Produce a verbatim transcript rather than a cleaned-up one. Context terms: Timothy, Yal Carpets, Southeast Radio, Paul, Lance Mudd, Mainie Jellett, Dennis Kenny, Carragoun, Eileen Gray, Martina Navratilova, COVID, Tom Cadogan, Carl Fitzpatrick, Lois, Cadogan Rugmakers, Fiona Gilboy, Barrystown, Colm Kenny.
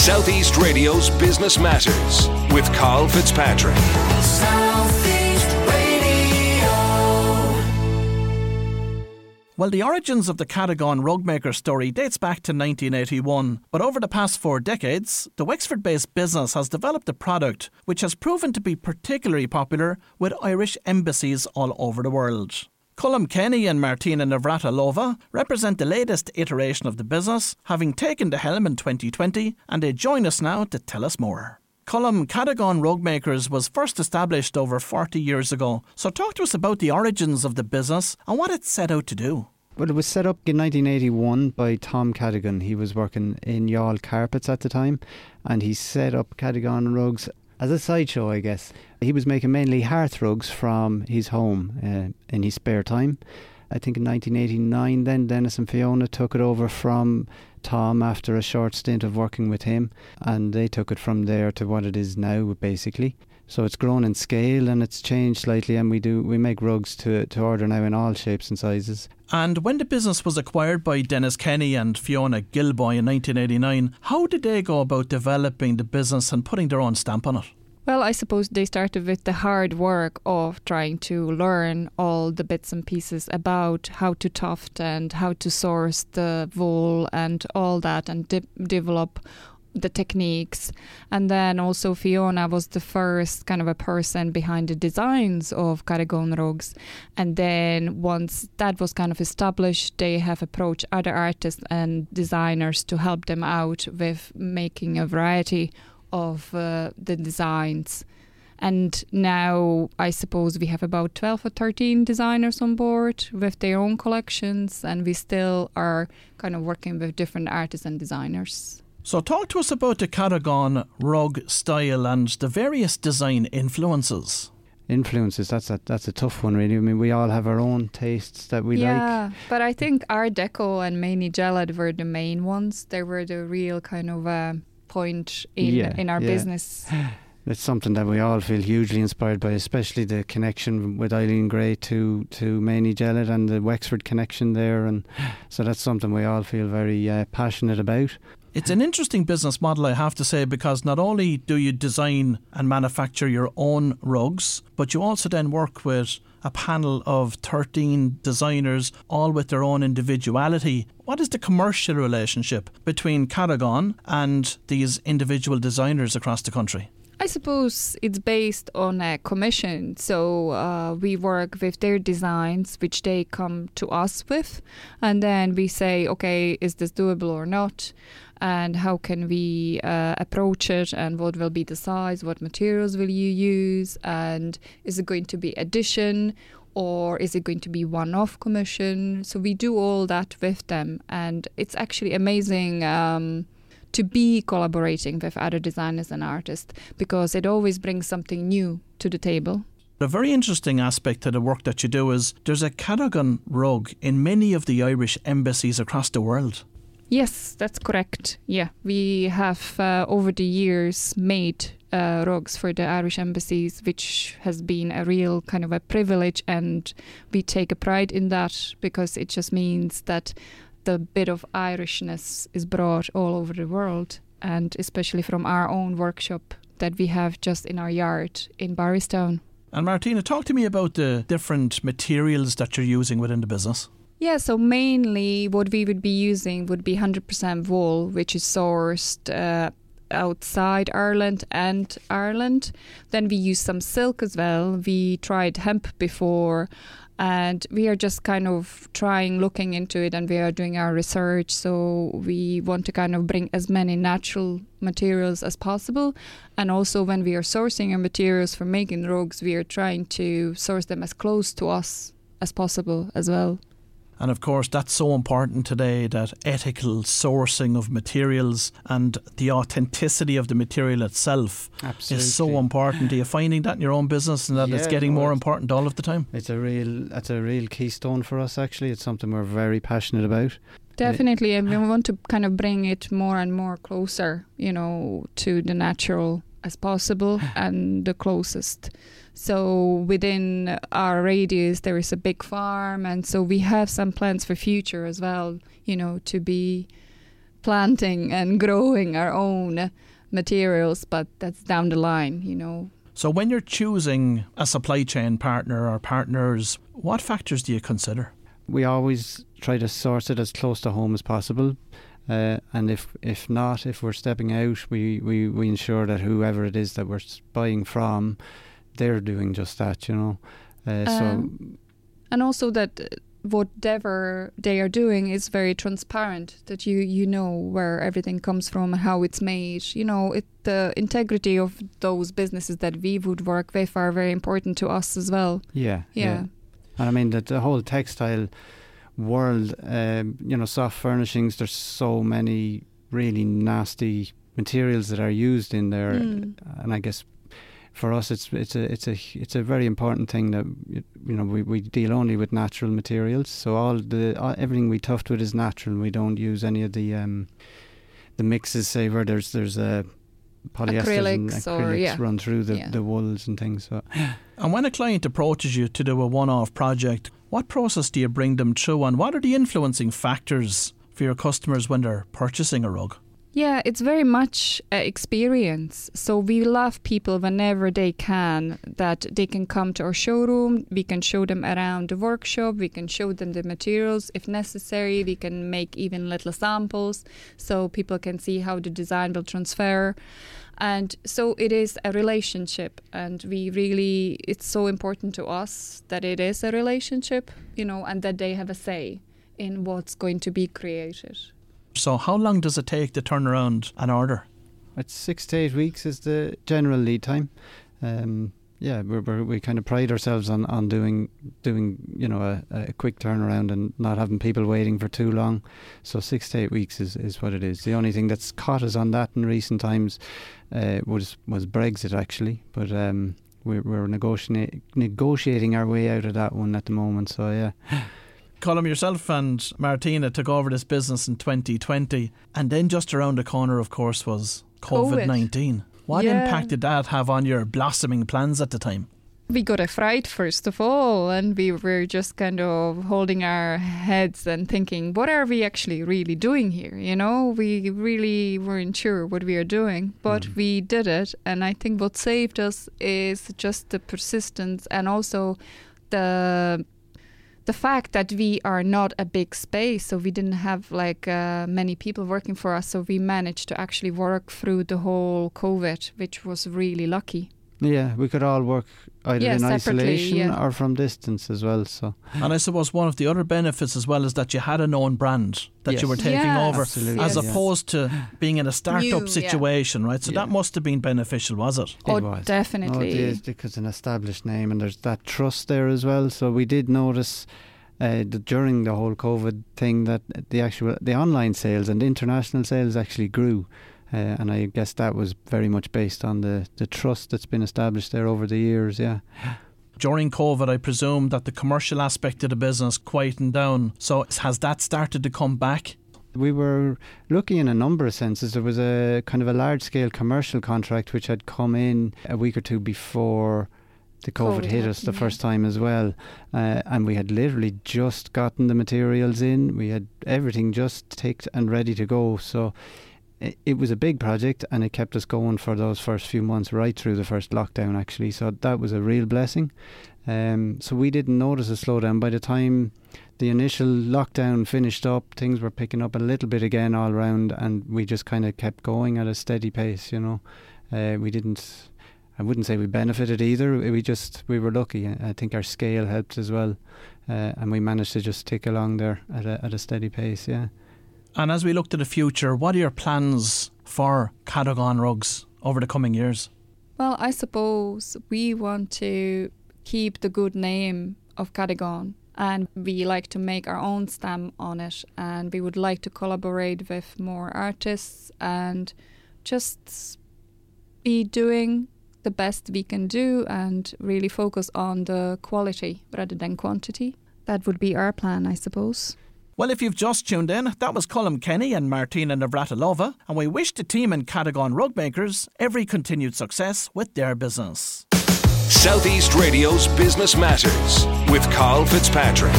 Southeast Radio's Business Matters with Carl Fitzpatrick. Southeast Radio. Well, the origins of the Cadogan Rugmakers story dates back to nineteen eighty-one, but over the past four decades, the Wexford-based business has developed a product which has proven to be particularly popular with Irish embassies all over the world. Colm Kenny and Martina Navratilova represent the latest iteration of the business, having taken the helm in twenty twenty, and they join us now to tell us more. Colm, Cadogan Rugmakers was first established over forty years ago, so talk to us about the origins of the business and what it set out to do. Well, it was set up in nineteen eighty-one by Tom Cadogan. He was working in Yal Carpets at the time, and he set up Cadogan Rugs as a sideshow, I guess. He was making mainly hearth rugs from his home uh, in his spare time. I think in nineteen eighty-nine then, Dennis and Fiona took it over from Tom after a short stint of working with him, and they took it from there to what it is now, basically. So it's grown in scale and it's changed slightly, and we do we make rugs to, to order now in all shapes and sizes. And when the business was acquired by Dennis Kenny and Fiona Gilboy in nineteen eighty-nine, how did they go about developing the business and putting their own stamp on it? Well, I suppose they started with the hard work of trying to learn all the bits and pieces about how to tuft and how to source the wool and all that, and de- develop the techniques. And then also Fiona was the first kind of a person behind the designs of Carragoun rugs. And then once that was kind of established, they have approached other artists and designers to help them out with making a variety of uh, the designs. And now I suppose we have about twelve or thirteen designers on board with their own collections, and we still are kind of working with different artists and designers. So talk to us about the Cadogan rug style and the various design influences. Influences, that's a, that's a tough one really. I mean, we all have our own tastes that we yeah, like. Yeah, but I think Art Deco and Mainie Jellett were the main ones. They were the real kind of uh, point in, yeah, in our yeah. business. It's something that we all feel hugely inspired by, especially the connection with Eileen Gray to, to Mainie Jellett and the Wexford connection there. And so that's something we all feel very uh, passionate about. It's an interesting business model, I have to say, because not only do you design and manufacture your own rugs, but you also then work with a panel of thirteen designers, all with their own individuality. What is the commercial relationship between Cadogan and these individual designers across the country? I suppose it's based on a commission, so uh, we work with their designs which they come to us with, and then we say, okay, is this doable or not, and how can we uh, approach it, and what will be the size, what materials will you use, and is it going to be addition or is it going to be one-off commission? So we do all that with them, and it's actually amazing um to be collaborating with other designers and artists, because it always brings something new to the table. A very interesting aspect to the work that you do is there's a Cadogan rug in many of the Irish embassies across the world. Yes, that's correct. Yeah, we have uh, over the years made uh, rugs for the Irish embassies, which has been a real kind of a privilege, and we take a pride in that, because it just means that the bit of Irishness is brought all over the world, and especially from our own workshop that we have just in our yard in Barrystown. And Martina, talk to me about the different materials that you're using within the business. Yeah, so mainly what we would be using would be one hundred percent wool, which is sourced uh, outside Ireland and Ireland. Then we use some silk as well. We tried hemp before, and we are just kind of trying, looking into it, and we are doing our research. So we want to kind of bring as many natural materials as possible. And also when we are sourcing our materials for making rugs, we are trying to source them as close to us as possible as well. And of course, that's so important today, that ethical sourcing of materials and the authenticity of the material itself. Absolutely. Is so important. Are you finding that in your own business, and that yeah, it's getting more important all of the time? It's a real, that's a real keystone for us, actually. It's something we're very passionate about. Definitely. And we want to kind of bring it more and more closer, you know, to the natural as possible and the closest. So within our radius there is a big farm, and so we have some plans for future as well, you know, to be planting and growing our own materials, but that's down the line, you know. So when you're choosing a supply chain partner or partners, what factors do you consider? We always try to source it as close to home as possible. Uh, and if if not, if we're stepping out, we, we, we ensure that whoever it is that we're buying from, they're doing just that, you know. Uh, um, so And also that whatever they are doing is very transparent, that you, you know where everything comes from, how it's made. You know, it, the integrity of those businesses that we would work with are very important to us as well. Yeah, yeah. yeah. And I mean, that the whole textile world, um, you know, soft furnishings, there's so many really nasty materials that are used in there. Mm. And I guess for us, it's it's a it's a it's a very important thing that, you know, we, we deal only with natural materials. So all the all, everything we tuft with is natural. We don't use any of the um, the mixes, say, where there's there's a polyester acrylics and acrylics or, yeah. run through the, yeah. the wools and things. So. And when a client approaches you to do a one-off project, what process do you bring them through, and what are the influencing factors for your customers when they're purchasing a rug? Yeah, it's very much uh, experience. So we love people whenever they can, that they can come to our showroom. We can show them around the workshop. We can show them the materials. If necessary, we can make even little samples so people can see how the design will transfer. And so it is a relationship, and we really, it's so important to us that it is a relationship, you know, and that they have a say in what's going to be created. So how long does it take to turn around an order? It's six to eight weeks is the general lead time. Um, yeah, we're, we're, we kind of pride ourselves on, on doing, doing you know, a, a quick turnaround and not having people waiting for too long. So six to eight weeks is, is what it is. The only thing that's caught us on that in recent times uh, was was Brexit, actually. But um, we're, we're negotiating negotiating our way out of that one at the moment. So, yeah. Colm, yourself and Martina took over this business in twenty twenty, and then just around the corner, of course, was COVID nineteen. What yeah. impact did that have on your blossoming plans at the time? We got afraid, first of all, and we were just kind of holding our heads and thinking, what are we actually really doing here? You know, we really weren't sure what we are doing, but mm. we did it. And I think what saved us is just the persistence, and also the... the fact that we are not a big space, so we didn't have like uh, many people working for us, so we managed to actually work through the whole COVID, which was really lucky. Yeah, we could all work either yeah, in isolation yeah. or from distance as well. So, and I suppose one of the other benefits as well is that you had a known brand that yes. you were taking yes. over, Absolutely. as yes. opposed to being in a start-up New, situation, yeah. right? So yeah. that must have been beneficial, was it? Oh, it was. Definitely. Oh, it is, because an established name, and there's that trust there as well. So we did notice uh, that during the whole COVID thing that the actual the online sales and international sales actually grew. Uh, and I guess that was very much based on the, the trust that's been established there over the years, yeah. During COVID, I presume that the commercial aspect of the business quietened down. So has that started to come back? We were lucky in a number of senses. There was a kind of a large-scale commercial contract which had come in a week or two before the COVID, COVID hit us the yeah. first time as well. Uh, and we had literally just gotten the materials in. We had everything just ticked and ready to go. So... it was a big project, and it kept us going for those first few months, right through the first lockdown, actually. So that was a real blessing. Um, so we didn't notice a slowdown. By the time the initial lockdown finished up, things were picking up a little bit again all round, and we just kind of kept going at a steady pace, you know. Uh, we didn't, I wouldn't say we benefited either. We just, we were lucky. I think our scale helped as well. Uh, and we managed to just tick along there at a, at a steady pace, yeah. And as we look to the future, what are your plans for Cadogan Rugs over the coming years? Well, I suppose we want to keep the good name of Cadogan, and we like to make our own stamp on it, and we would like to collaborate with more artists and just be doing the best we can do and really focus on the quality rather than quantity. That would be our plan, I suppose. Well, if you've just tuned in, that was Colm Kenny and Martina Navratilova, and we wish the team in Cadogan Rugmakers every continued success with their business. Southeast Radio's Business Matters with Carl Fitzpatrick.